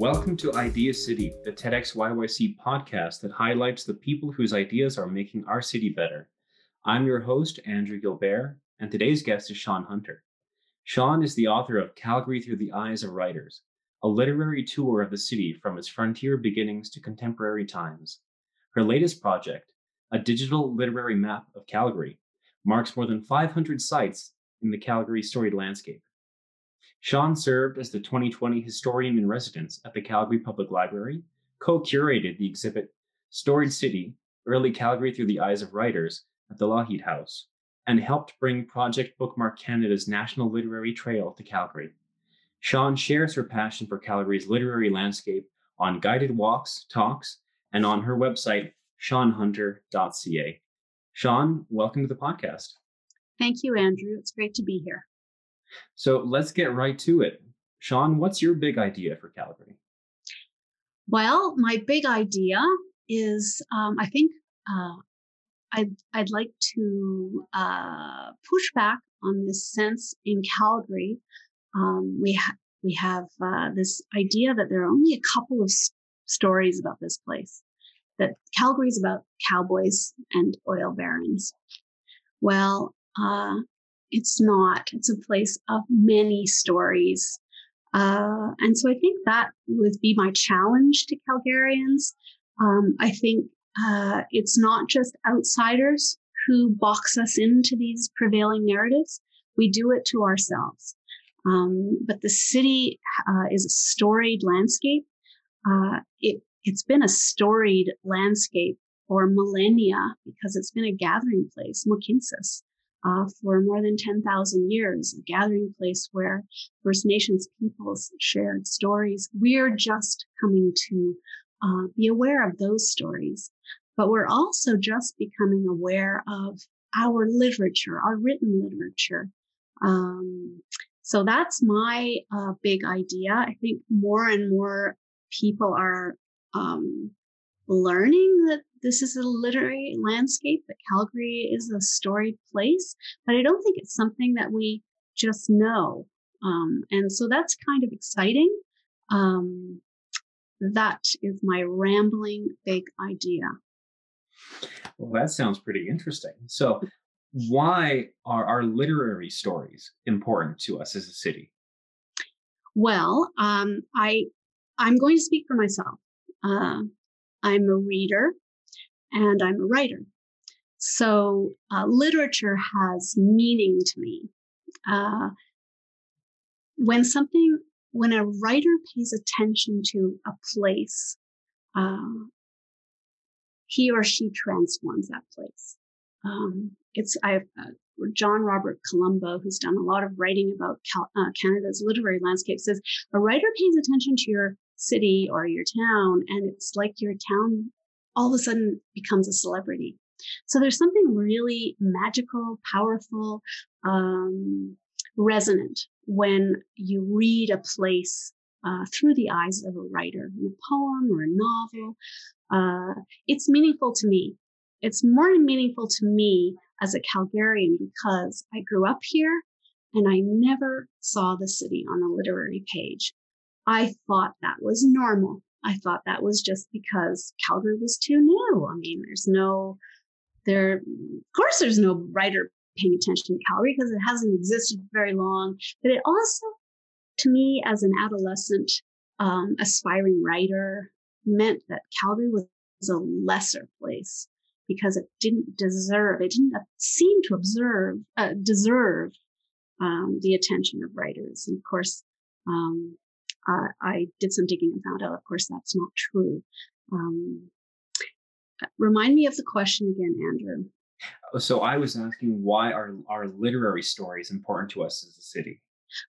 Welcome to Idea City, the TEDxYYC podcast that highlights the people whose ideas are making our city better. I'm your host, Andrew Gilbert, and today's guest is Shaun Hunter. Shaun is the author of Calgary Through the Eyes of Writers, a literary tour of the city from its frontier beginnings to contemporary times. Her latest project, A Digital Literary Map of Calgary, marks more than 500 sites in the Calgary storied landscape. Shaun served as the 2020 Historian in Residence at the Calgary Public Library, co-curated the exhibit Storied City, Early Calgary Through the Eyes of Writers at the Lougheed House, and helped bring Project Bookmark Canada's National Literary Trail to Calgary. Shaun shares her passion for Calgary's literary landscape on guided walks, talks, and on her website, shaunhunter.ca. Shaun, welcome to the podcast. Thank you, Andrew. It's great to be here. So let's get right to it. Shaun, what's your big idea for Calgary? Well, my big idea is I'd like to push back on this sense in Calgary. We have this idea that there are only a couple of stories about this place, that Calgary is about cowboys and oil barons. Well, it's not. It's a place of many stories. And so I think that would be my challenge to Calgarians. I think it's not just outsiders who box us into these prevailing narratives. We do it to ourselves. But the city is a storied landscape. It's been a storied landscape for millennia because it's been a gathering place, Mokinsis. For more than 10,000 years, a gathering place where First Nations peoples shared stories. We're just coming to be aware of those stories, but we're also just becoming aware of our literature, our written literature. So that's my big idea. I think more and more people are learning that this is a literary landscape, that Calgary is a storied place, but I don't think it's something that we just know. And so that's kind of exciting. That is my rambling big idea. Well, that sounds pretty interesting. So why are our literary stories important to us as a city? Well, I'm going to speak for myself. I'm a reader and I'm a writer. So literature has meaning to me. When a writer pays attention to a place, he or she transforms that place. John Robert Columbo, who's done a lot of writing about Canada's literary landscape, says a writer pays attention to your city or your town, and it's like your town all of a sudden becomes a celebrity. So there's something really magical, powerful, resonant when you read a place through the eyes of a writer, in a poem or a novel. It's meaningful to me. It's more meaningful to me as a Calgarian because I grew up here and I never saw the city on a literary page. I thought that was normal. I thought that was just because Calgary was too new. I mean, of course there's no writer paying attention to Calgary because it hasn't existed very long. But it also, to me, as an adolescent, aspiring writer, meant that Calgary was a lesser place because it didn't deserve, it didn't seem to deserve the attention of writers. And of course, I did some digging and found out, of course, that's not true. Remind me of the question again, Andrew. So I was asking, why are our literary stories important to us as a city?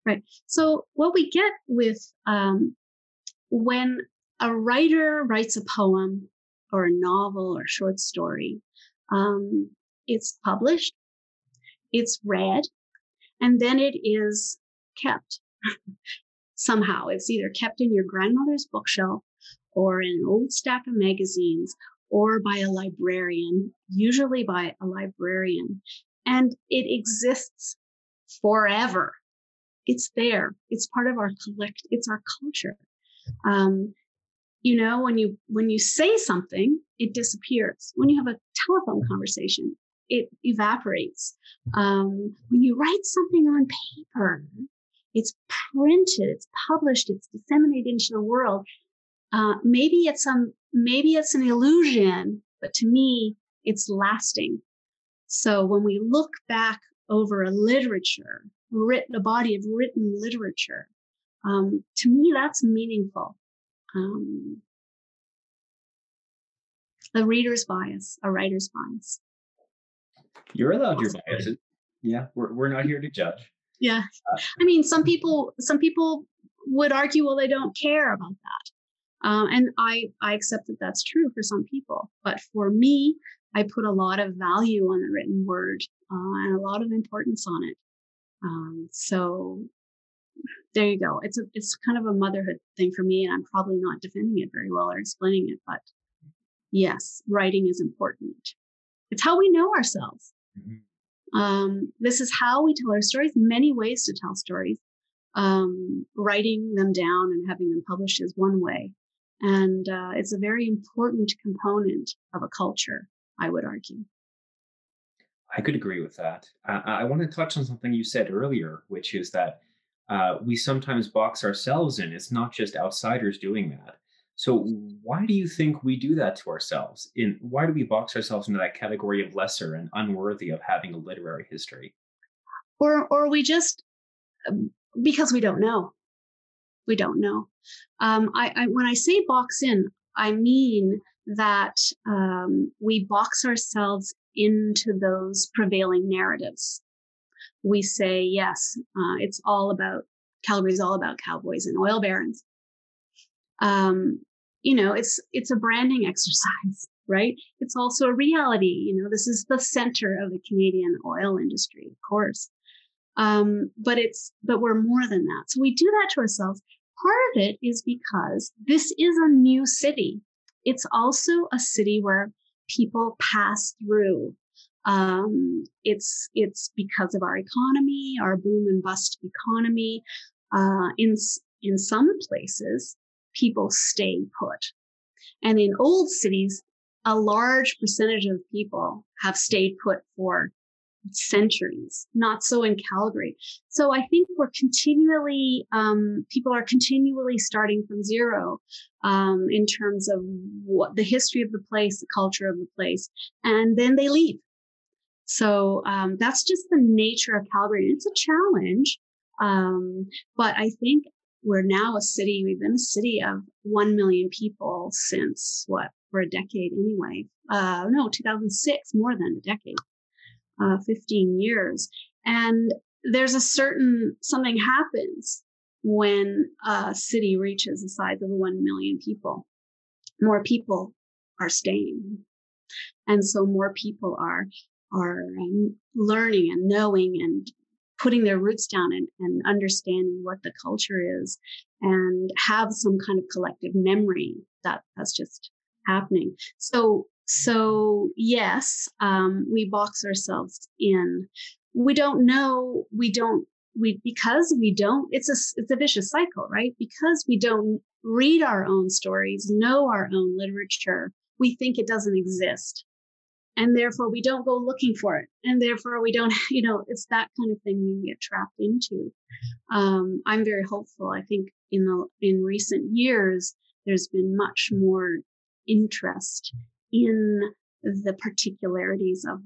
Right. So what we get with when a writer writes a poem or a novel or short story, it's published, it's read, and then it is kept. Somehow it's either kept in your grandmother's bookshelf or in an old stack of magazines or by a librarian, usually by a librarian. And it exists forever. It's there. It's part of our it's our culture. You know, when you say something, it disappears. When you have a telephone conversation, it evaporates. When you write something on paper, it's printed, it's published, it's disseminated into the world. Maybe it's an illusion, but to me, it's lasting. So when we look back over a body of written literature, to me, that's meaningful. A reader's bias, a writer's bias. You're allowed your biases. Yeah, we're not here to judge. Yeah, I mean, some people would argue, well, they don't care about that, and I accept that that's true for some people. But for me, I put a lot of value on the written word and a lot of importance on it. So there you go. It's kind of a motherhood thing for me, and I'm probably not defending it very well or explaining it. But yes, writing is important. It's how we know ourselves. Mm-hmm. This is how we tell our stories, many ways to tell stories. Writing them down and having them published is one way. And it's a very important component of a culture, I would argue. I could agree with that. I want to touch on something you said earlier, which is that we sometimes box ourselves in. It's not just outsiders doing that. So why do you think we do that to ourselves? Why do we box ourselves into that category of lesser and unworthy of having a literary history? Or we just, because we don't know. We don't know. When I say box in, I mean that we box ourselves into those prevailing narratives. We say, yes, Calgary's all about cowboys and oil barons. You know, it's a branding exercise, right? It's also a reality. You know, this is the center of the Canadian oil industry, of course. But we're more than that. So we do that to ourselves. Part of it is because this is a new city. It's also a city where people pass through. It's because of our economy, our boom and bust economy. In some places, people stay put. And in old cities, a large percentage of people have stayed put for centuries, not so in Calgary. So I think people are continually starting from zero in terms of what the history of the place, the culture of the place, and then they leave. So that's just the nature of Calgary. It's a challenge, but I think we're now we've been a city of 1 million people since for a decade anyway. 2006, more than a decade, 15 years. And there's something happens when a city reaches the size of 1 million people. More people are staying. And so more people are learning and knowing and putting their roots down and understanding what the culture is and have some kind of collective memory that's just happening. So yes, we box ourselves in. We don't know. It's a vicious cycle, right? Because we don't read our own stories, know our own literature, we think it doesn't exist. And therefore, we don't go looking for it. And therefore, we don't, you know, it's that kind of thing we can get trapped into. I'm very hopeful. I think in recent years, there's been much more interest in the particularities of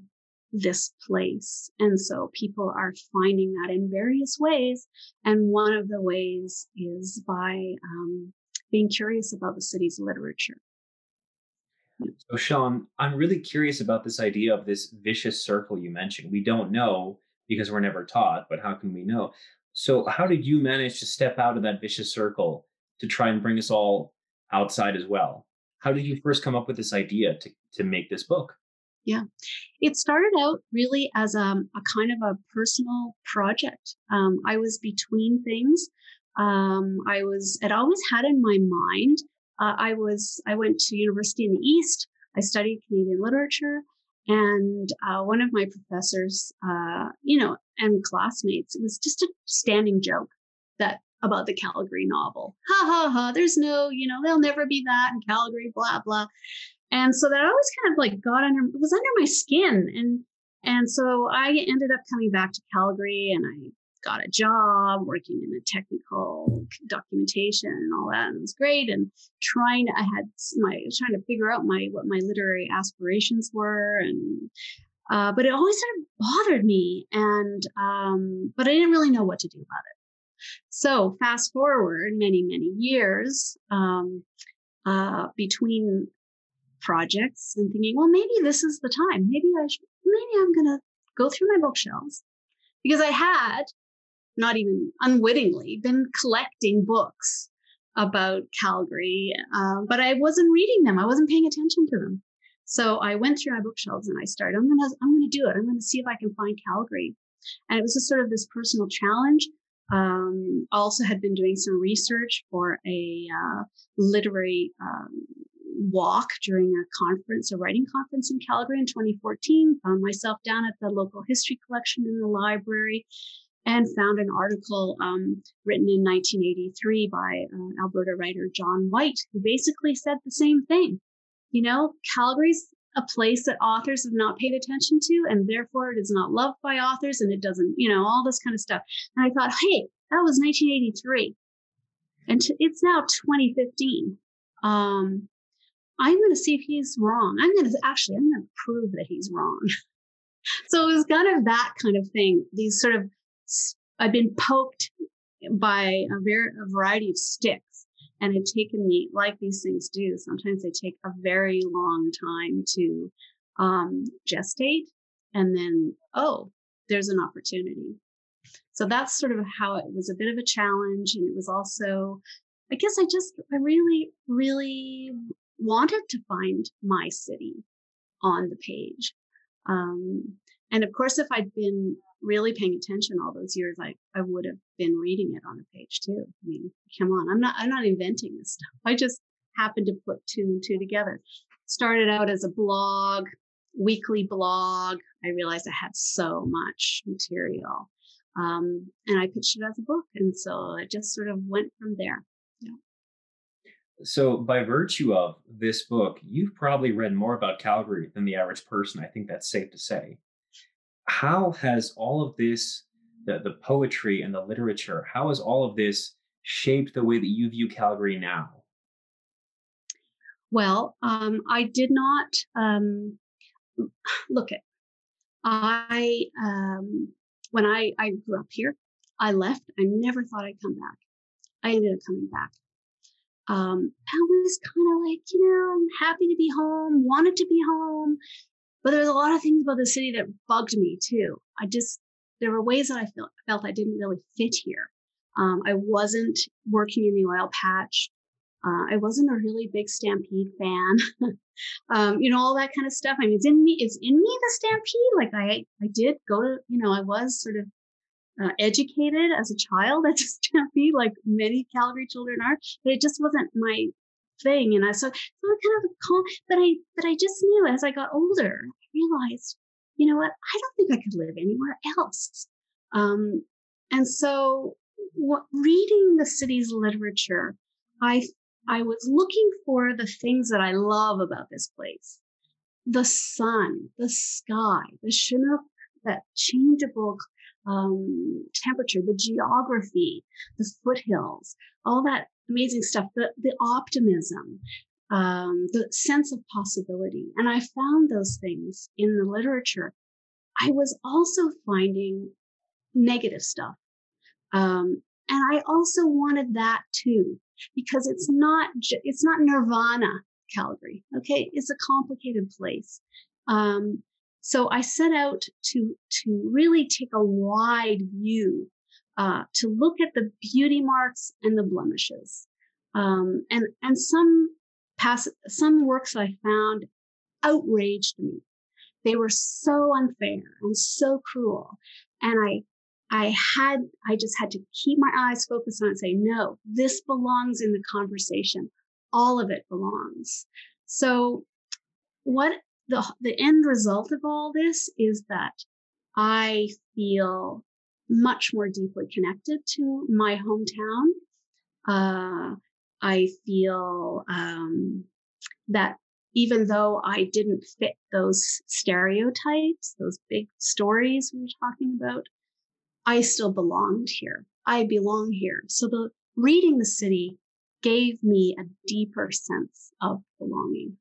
this place. And so people are finding that in various ways. And one of the ways is by being curious about the city's literature. So, Shaun, I'm really curious about this idea of this vicious circle you mentioned. We don't know because we're never taught, but how can we know? So how did you manage to step out of that vicious circle to try and bring us all outside as well? How did you first come up with this idea to make this book? Yeah, it started out really as a kind of a personal project. I was between things. I'd always had in my mind. I went to university in the East. I studied Canadian literature, and one of my professors, and classmates, it was just a standing joke that about the Calgary novel. Ha, ha, ha, there's no, you know, there'll never be that in Calgary, blah, blah. And so that always kind of like got under, it was under my skin. And so I ended up coming back to Calgary and I got a job working in the technical documentation and all that. And it was great. And trying to figure out what my literary aspirations were. And, but it always sort of bothered me. And, but I didn't really know what to do about it. So fast forward many, many years between projects and thinking, well, maybe this is the time. Maybe I'm going to go through my bookshelves, because I had, not even unwittingly, been collecting books about Calgary, but I wasn't reading them. I wasn't paying attention to them. So I went through my bookshelves and I started, I'm going to do it. I'm going to see if I can find Calgary. And it was just sort of this personal challenge. I also had been doing some research for a literary walk during a writing conference in Calgary in 2014, found myself down at the local history collection in the library and found an article written in 1983 by Alberta writer John White, who basically said the same thing. You know, Calgary's a place that authors have not paid attention to, and therefore it is not loved by authors, and it doesn't, you know, all this kind of stuff. And I thought, hey, that was 1983. And it's now 2015. I'm going to see if he's wrong. I'm going to prove that he's wrong. So it was kind of that kind of thing. These sort of, I've been poked by a variety of sticks. And it taken me, like these things do, sometimes they take a very long time to gestate. And then, oh, there's an opportunity. So that's sort of how it was, a bit of a challenge. And it was also, I guess I really, really wanted to find my city on the page. And of course, if I'd been really paying attention all those years, I would have been reading it on a page too. I mean, come on, I'm not inventing this stuff. I just happened to put two and two together. Started out as a blog, weekly blog. I realized I had so much material. And I pitched it as a book. And so it just sort of went from there. Yeah. So by virtue of this book, you've probably read more about Calgary than the average person. I think that's safe to say. How has all of this, the poetry and the literature, how has all of this shaped the way that you view Calgary now? Well, I did not look at. When I grew up here, I left. I never thought I'd come back. I ended up coming back. I was kind of like, you know, I'm happy to be home, wanted to be home. But there's a lot of things about the city that bugged me too. There were ways that I felt I didn't really fit here. I wasn't working in the oil patch. I wasn't a really big Stampede fan. You know, all that kind of stuff. I mean, it's in me, the Stampede. Like I did go to, you know, I was sort of educated as a child at the Stampede, like many Calgary children are, but it just wasn't my thing. And so I kind of calm, but I just knew as I got older, I realized, you know what, I don't think I could live anywhere else. And so reading the city's literature, I was looking for the things that I love about this place. The sun, the sky, the Chinook, that changeable temperature, the geography, the foothills, all that amazing stuff, the optimism, the sense of possibility. And I found those things in the literature. I was also finding negative stuff. And I also wanted that too, because it's not nirvana, Calgary. Okay. It's a complicated place. So I set out to really take a wide view, to look at the beauty marks and the blemishes. And some works I found outraged me. They were so unfair and so cruel. And I just had to keep my eyes focused on it and say, no, this belongs in the conversation. All of it belongs. So what the end result of all this is that I feel much more deeply connected to my hometown. I feel that even though I didn't fit those stereotypes, those big stories we were talking about, I still belonged here. I belong here. So the reading the city gave me a deeper sense of belonging.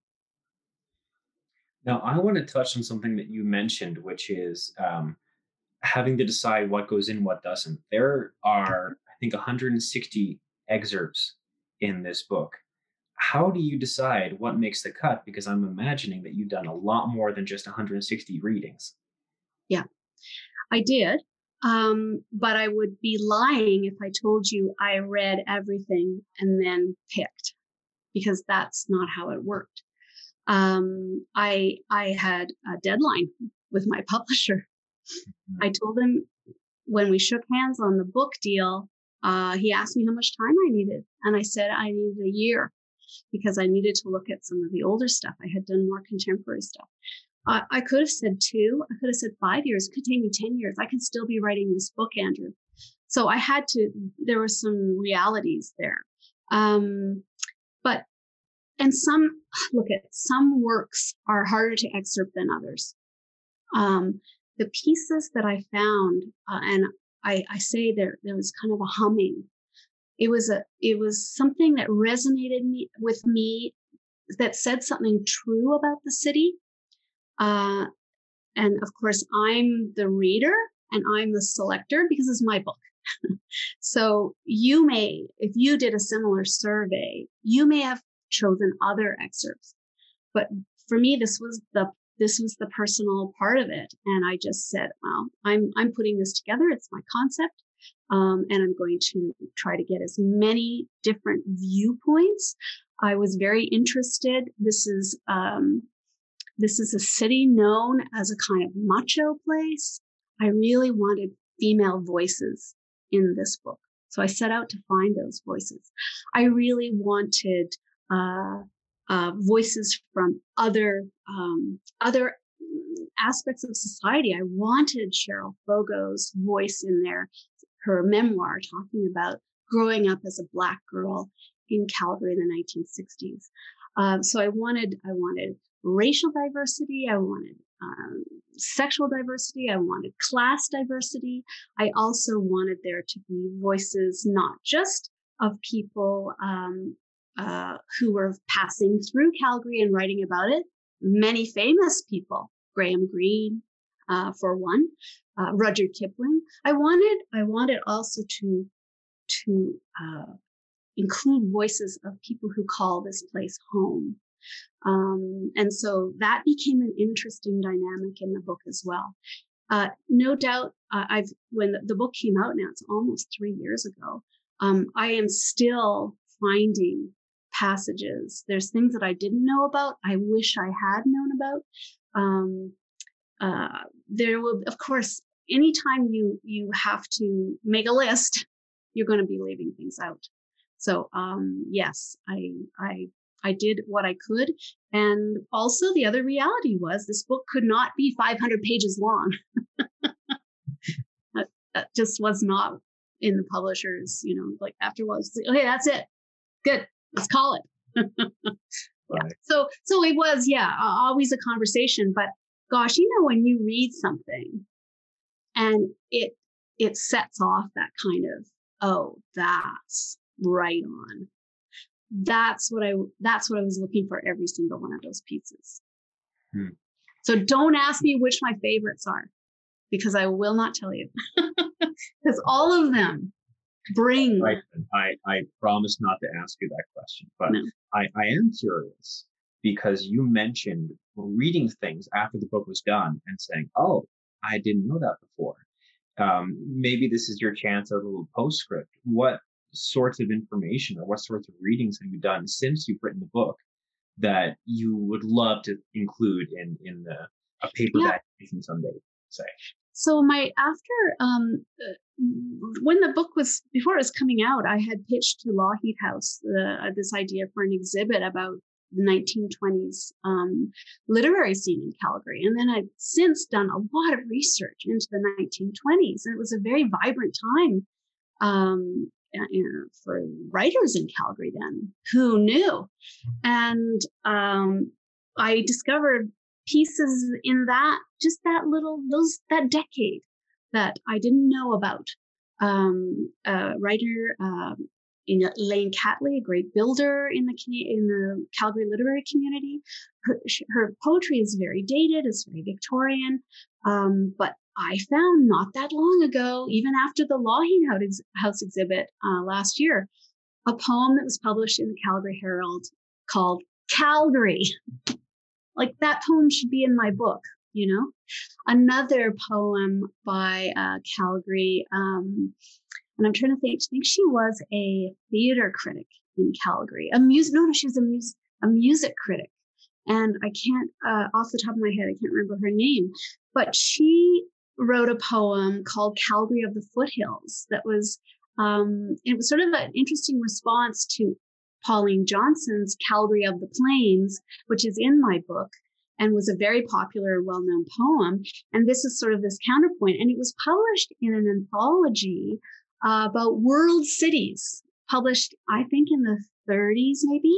Now, I want to touch on something that you mentioned, which is having to decide what goes in, what doesn't. There are, I think, 160 excerpts in this book. How do you decide what makes the cut? Because I'm imagining that you've done a lot more than just 160 readings. Yeah, I did. But I would be lying if I told you I read everything and then picked, because that's not how it worked. I had a deadline with my publisher. Mm-hmm. I told him when we shook hands on the book deal, he asked me how much time I needed. And I said, I needed a year because I needed to look at some of the older stuff. I had done more contemporary stuff. I could have said 2. I could have said 5 years. It could take me 10 years. I can still be writing this book, Andrew. So I had to, there were some realities there. And some works are harder to excerpt than others. The pieces that I found, and I say there was kind of a humming. It was something that resonated with me that said something true about the city. And of course, I'm the reader and I'm the selector because it's my book. So you may, if you did a similar survey, you may have chosen other excerpts. But for me, this was the personal part of it. And I just said, well, I'm putting this together. It's my concept. And I'm going to try to get as many different viewpoints. I was very interested. This is a city known as a kind of macho place. I really wanted female voices in this book. So I set out to find those voices. I really wanted voices from other aspects of society. I wanted Cheryl Fogo's voice in there, her memoir talking about growing up as a Black girl in Calgary in the 1960s. So I wanted racial diversity. I wanted sexual diversity. I wanted class diversity. I also wanted there to be voices, not just of people who were passing through Calgary and writing about it. Many famous people, Graham Greene, for one, Rudyard Kipling. I wanted also to include voices of people who call this place home. And so that became an interesting dynamic in the book as well. No doubt, when the book came out now, it's almost 3 years ago, I am still finding passages. There's things that I didn't know about. I wish I had known about. There will, of course, anytime you have to make a list, you're going to be leaving things out. So yes, I did what I could. And also the other reality was this book could not be 500 pages long. That just was not in the publishers, like after a while, it's like, okay, that's it. Good. Let's call it. Yeah. So it was, always a conversation, but gosh, when you read something and it sets off that kind of, oh, that's right on. That's what I was looking for, every single one of those pieces. Hmm. So don't ask me which my favorites are, because I will not tell you. Because all of them bring. Right. I promise not to ask you that question, but no. I am curious because you mentioned reading things after the book was done and saying, "Oh, I didn't know that before." Maybe this is your chance at a little postscript. What sorts of information or what sorts of readings have you done since you've written the book that you would love to include in a paperback edition someday, say? So when the book was, before it was coming out, I had pitched to Lougheed House this idea for an exhibit about the 1920s literary scene in Calgary. And then I've since done a lot of research into the 1920s. And it was a very vibrant time for writers in Calgary then. Who knew? And I discovered pieces in that, just that little, that decade that I didn't know about. Writer Elaine Catley, a great builder in the Calgary literary community. Her poetry is very dated, it's very Victorian, but I found not that long ago, even after the Lougheed House exhibit last year, a poem that was published in the Calgary Herald called Calgary. Like, that poem should be in my book, you know. Another poem by Calgary, and I'm trying to think. I think she was a theater critic in Calgary. She was a music critic, and I can't off the top of my head, I can't remember her name. But she wrote a poem called Calgary of the Foothills. That was it was sort of an interesting response to Pauline Johnson's Calgary of the Plains, which is in my book and was a very popular, well-known poem. And this is sort of this counterpoint. And it was published in an anthology about world cities, published, I think, in the 30s, maybe.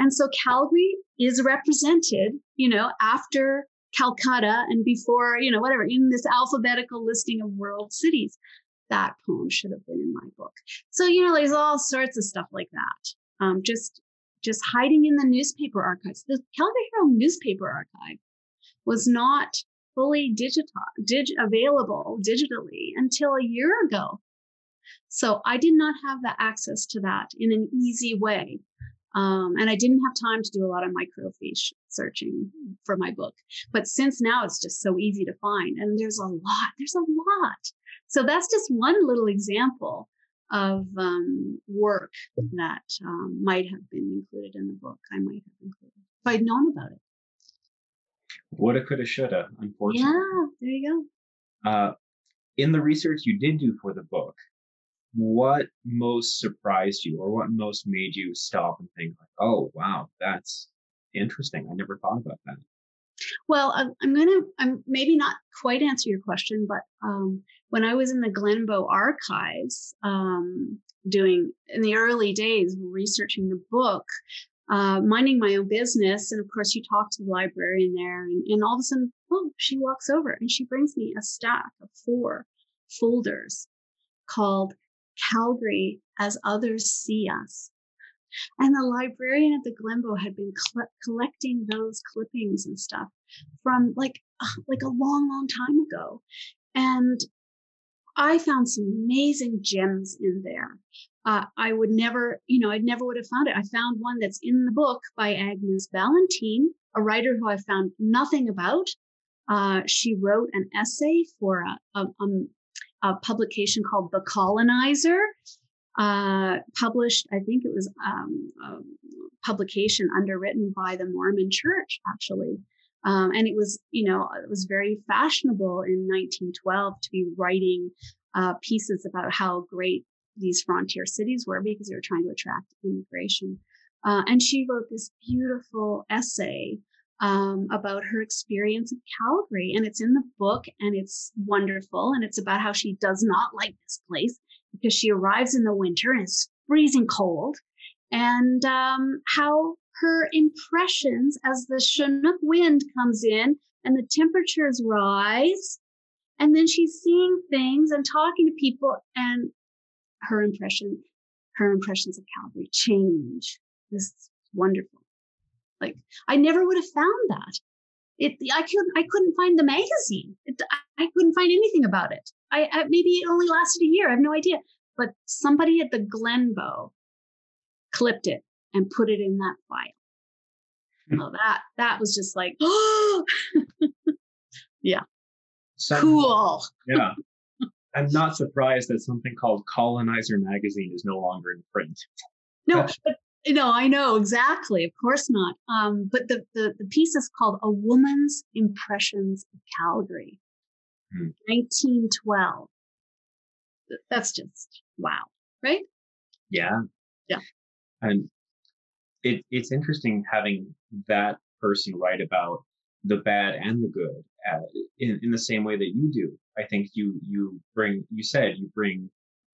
And so Calgary is represented, you know, after Calcutta and before, you know, whatever, in this alphabetical listing of world cities. That poem should have been in my book. So, you know, there's all sorts of stuff like that. Just hiding in the newspaper archives. The Calgary Herald newspaper archive was not fully available digitally until a year ago. So I did not have the access to that in an easy way. And I didn't have time to do a lot of microfiche searching for my book. But since now it's just so easy to find. And there's a lot. So that's just one little example of work that might have been included in the book. I might have included if I'd known about it. Woulda, coulda, shoulda, unfortunately. Yeah, there you go. In the research you did do for the book, what most surprised you, or what most made you stop and think, like, oh, wow, that's interesting. I never thought about that. Well, I'm maybe not quite answer your question, but when I was in the Glenbow archives doing, in the early days, researching the book, minding my own business, and of course you talk to the librarian there, and all of a sudden, oh, she walks over and she brings me a stack of 4 folders called Calgary as Others See Us. And the librarian at the Glenbow had been collecting those clippings and stuff from like a long, long time ago. And I found some amazing gems in there. I'd never would have found it. I found one that's in the book by Agnes Valentine, a writer who I found nothing about. She wrote an essay for a publication called The Colonizer. Published, I think it was a publication underwritten by the Mormon Church, actually. And it was, you know, it was very fashionable in 1912 to be writing pieces about how great these frontier cities were because they were trying to attract immigration. And she wrote this beautiful essay about her experience in Calgary. And it's in the book and it's wonderful. And it's about how she does not like this place, because she arrives in the winter and it's freezing cold, and how her impressions as the Chinook wind comes in and the temperatures rise, and then she's seeing things and talking to people, and her impressions of Calgary change. This is wonderful. Like, I never would have found that. I couldn't find the magazine. I couldn't find anything about it. Maybe it only lasted a year. I have no idea. But somebody at the Glenbow clipped it and put it in that file. So that was just like, oh, yeah, cool. Yeah, I'm not surprised that something called Colonizer magazine is no longer in print. No, but no, I know, exactly. Of course not. But the piece is called A Woman's Impressions of Calgary, 1912. That's just wow, right? Yeah. And It's interesting having that person write about the bad and the good in the same way that you do. I think you bring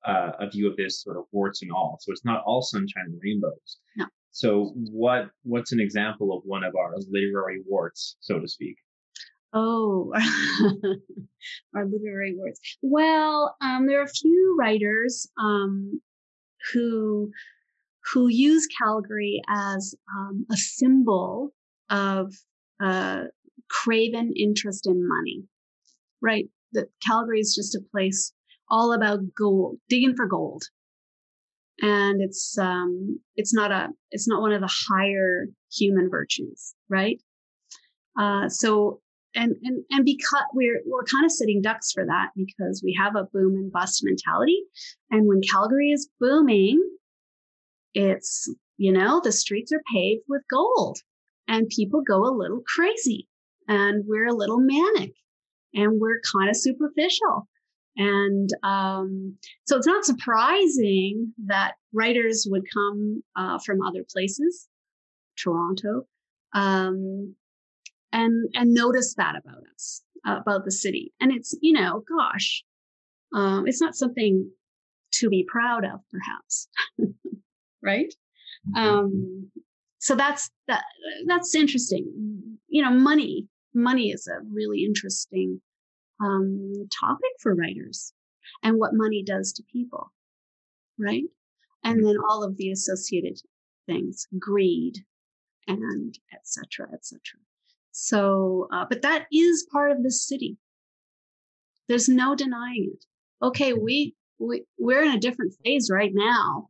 a view of this sort of warts and all. So it's not all sunshine and rainbows. No. So what's an example of one of our literary warts, so to speak? Oh, our literary warts. Well, there are a few writers who use Calgary as a symbol of craven interest in money, right? That Calgary is just a place all about gold, digging for gold, and it's not one of the higher human virtues, right? So because we're kind of sitting ducks for that, because we have a boom and bust mentality, and when Calgary is booming, it's, you know, the streets are paved with gold, and people go a little crazy, and we're a little manic, and we're kind of superficial. And so it's not surprising that writers would come from other places, Toronto, and notice that about us, about the city. And it's, you know, gosh, it's not something to be proud of, perhaps. Right? So that's interesting. You know, money is a really interesting topic for writers, and what money does to people, right? And then all of the associated things, greed, and et cetera, et cetera. So, but that is part of the city. There's no denying it. Okay, we're in a different phase right now,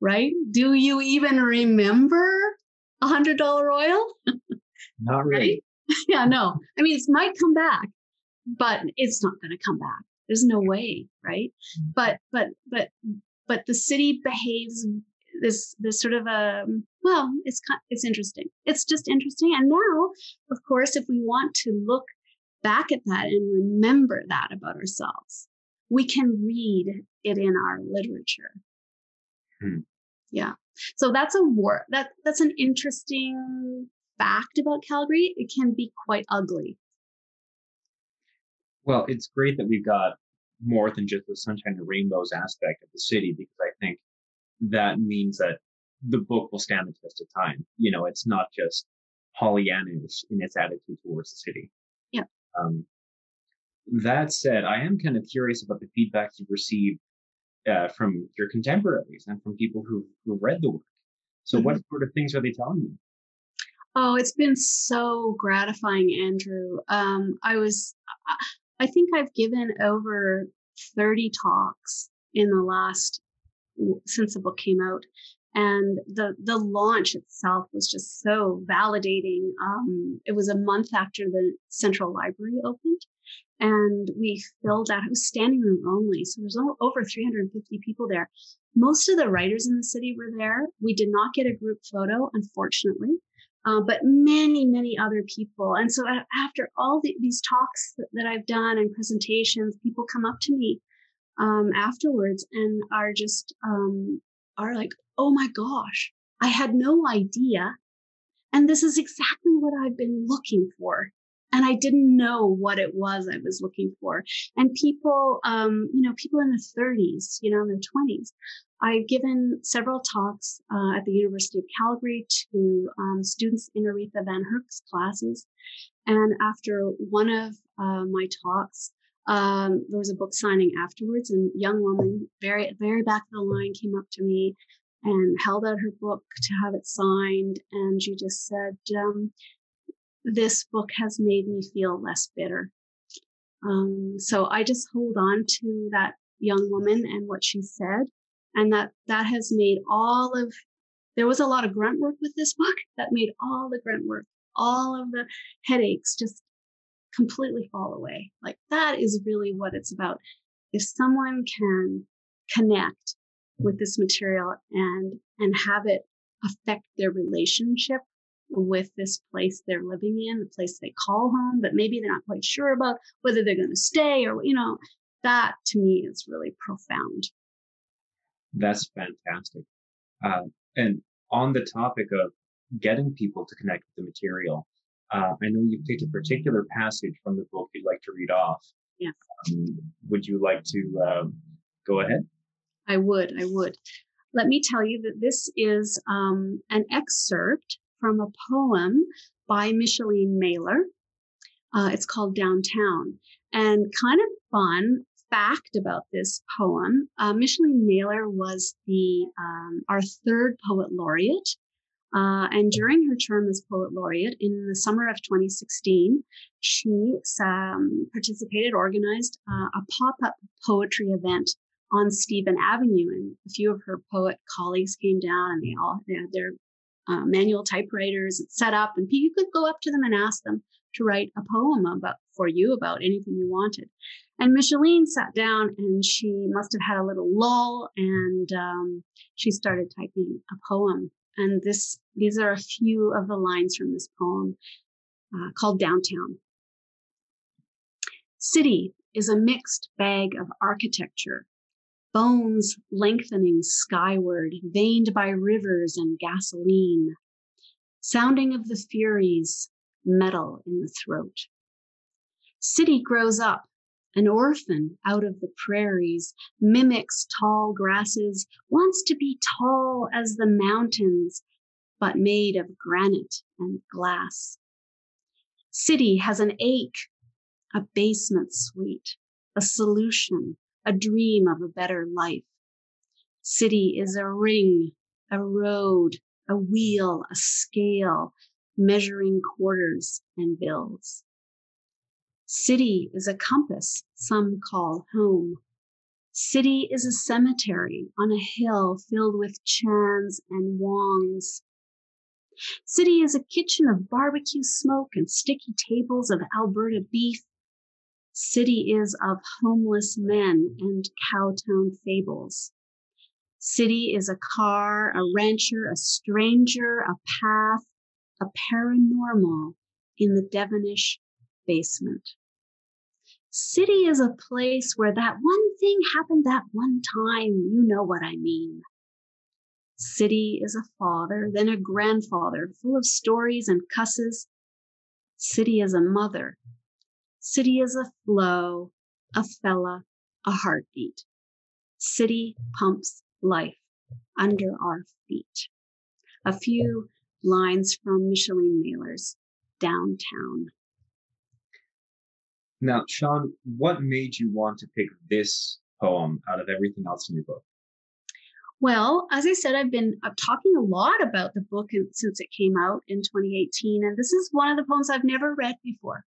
right? Do you even remember $100 oil? Not really. Right? Yeah, no. I mean, it might come back, but it's not going to come back. There's no way, right? But the city behaves this sort of a, well, it's interesting. It's just interesting. And now, of course, if we want to look back at that and remember that about ourselves, we can read it in our literature. Hmm. Yeah. So that's a war. That's an interesting fact about Calgary. It can be quite ugly. Well, it's great that we've got more than just the sunshine and rainbows aspect of the city, because I think that means that the book will stand the test of time. You know, it's not just Pollyannish in its attitude towards the city. Yeah. That said, I am kind of curious about the feedback you've received from your contemporaries and from people who read the work. So mm-hmm. What sort of things are they telling you? Oh, it's been so gratifying, Andrew. I think I've given over 30 talks in the last, since the book came out, and the launch itself was just so validating. It was a month after the Central Library opened, and we filled out. It was standing room only, so there's over 350 people there. Most of the writers in the city were there. We did not get a group photo, unfortunately. But many, many other people. And so after all these talks that I've done and presentations, people come up to me afterwards and are just are like, oh my gosh, I had no idea. And this is exactly what I've been looking for. And I didn't know what it was I was looking for. And people, people in the 30s, you know, in their 20s. I've given several talks at the University of Calgary to students in Aretha Van Herk's classes. And after one of my talks, there was a book signing afterwards, and a young woman, very, very back of the line, came up to me and held out her book to have it signed. And she just said, this book has made me feel less bitter. So I just hold on to that young woman and what she said. And that has made there was a lot of grunt work with this book that made all the grunt work, all of the headaches just completely fall away. Like, that is really what it's about. If someone can connect with this material and have it affect their relationship with this place they're living in, the place they call home, but maybe they're not quite sure about whether they're going to stay or, you know, that to me is really profound. That's fantastic. And on the topic of getting people to connect with the material, I know you picked a particular passage from the book you'd like to read off. Yeah. Would you like to go ahead? I would. Let me tell you that this is an excerpt from a poem by Micheline Mailer. It's called Downtown. And kind of fun fact about this poem, Micheline Mailer was our third poet laureate. And during her term as poet laureate in the summer of 2016, she organized a pop-up poetry event on Stephen Avenue. And a few of her poet colleagues came down and they had their manual typewriters set up, and you could go up to them and ask them to write a poem about anything you wanted. And Micheline sat down, and she must have had a little lull, and she started typing a poem. And these are a few of the lines from this poem called Downtown. City is a mixed bag of architecture, bones lengthening skyward, veined by rivers and gasoline, sounding of the Furies, metal in the throat. City grows up, an orphan out of the prairies, mimics tall grasses, wants to be tall as the mountains, but made of granite and glass. City has an ache, a basement suite, a solution, a dream of a better life. City is a ring, a road, a wheel, a scale, measuring quarters and bills. City is a compass some call home. City is a cemetery on a hill filled with chans and wongs. City is a kitchen of barbecue smoke and sticky tables of Alberta beef. City is of homeless men and cowtown fables. City is a car, a rancher, a stranger, a path, a paranormal in the Devonish basement. City is a place where that one thing happened that one time. You know what I mean. City is a father, then a grandfather, full of stories and cusses. City is a mother. City is a flow, a fella, a heartbeat. City pumps life under our feet. A few lines from Micheline Mailer's Downtown. Now, Shaun, what made you want to pick this poem out of everything else in your book? Well, as I said, I've been talking a lot about the book since it came out in 2018, and this is one of the poems I've never read before.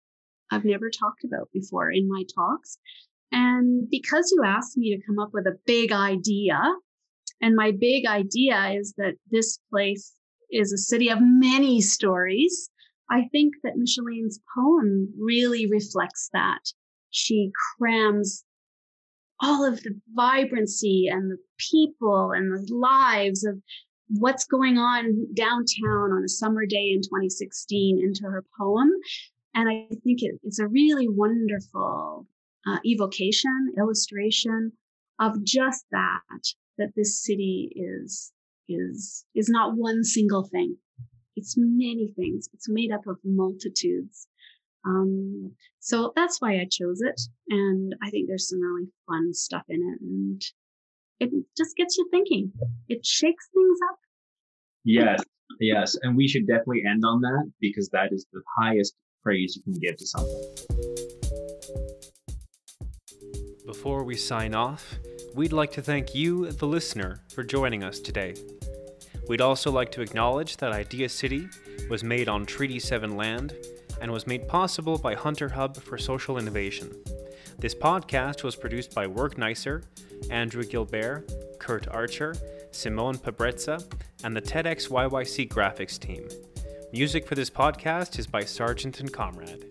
I've never talked about before in my talks. And because you asked me to come up with a big idea, and my big idea is that this place is a city of many stories, I think that Micheline's poem really reflects that. She crams all of the vibrancy and the people and the lives of what's going on downtown on a summer day in 2016 into her poem. And I think it's a really wonderful evocation, illustration of just that this city is not one single thing. It's many things. It's made up of multitudes. So that's why I chose it. And I think there's some really fun stuff in it. And it just gets you thinking. It shakes things up. Yes. And we should definitely end on that, because that is the highest praise you can give to something. Before we sign off, we'd like to thank you, the listener, for joining us today. We'd also like to acknowledge that Idea City was made on Treaty 7 land and was made possible by Hunter Hub for Social Innovation. This podcast was produced by Work Nicer, Andrew Gilbert, Kurt Archer, Simone Pabretza, and the TEDxYYC graphics team. Music for this podcast is by Sergeant and Comrade.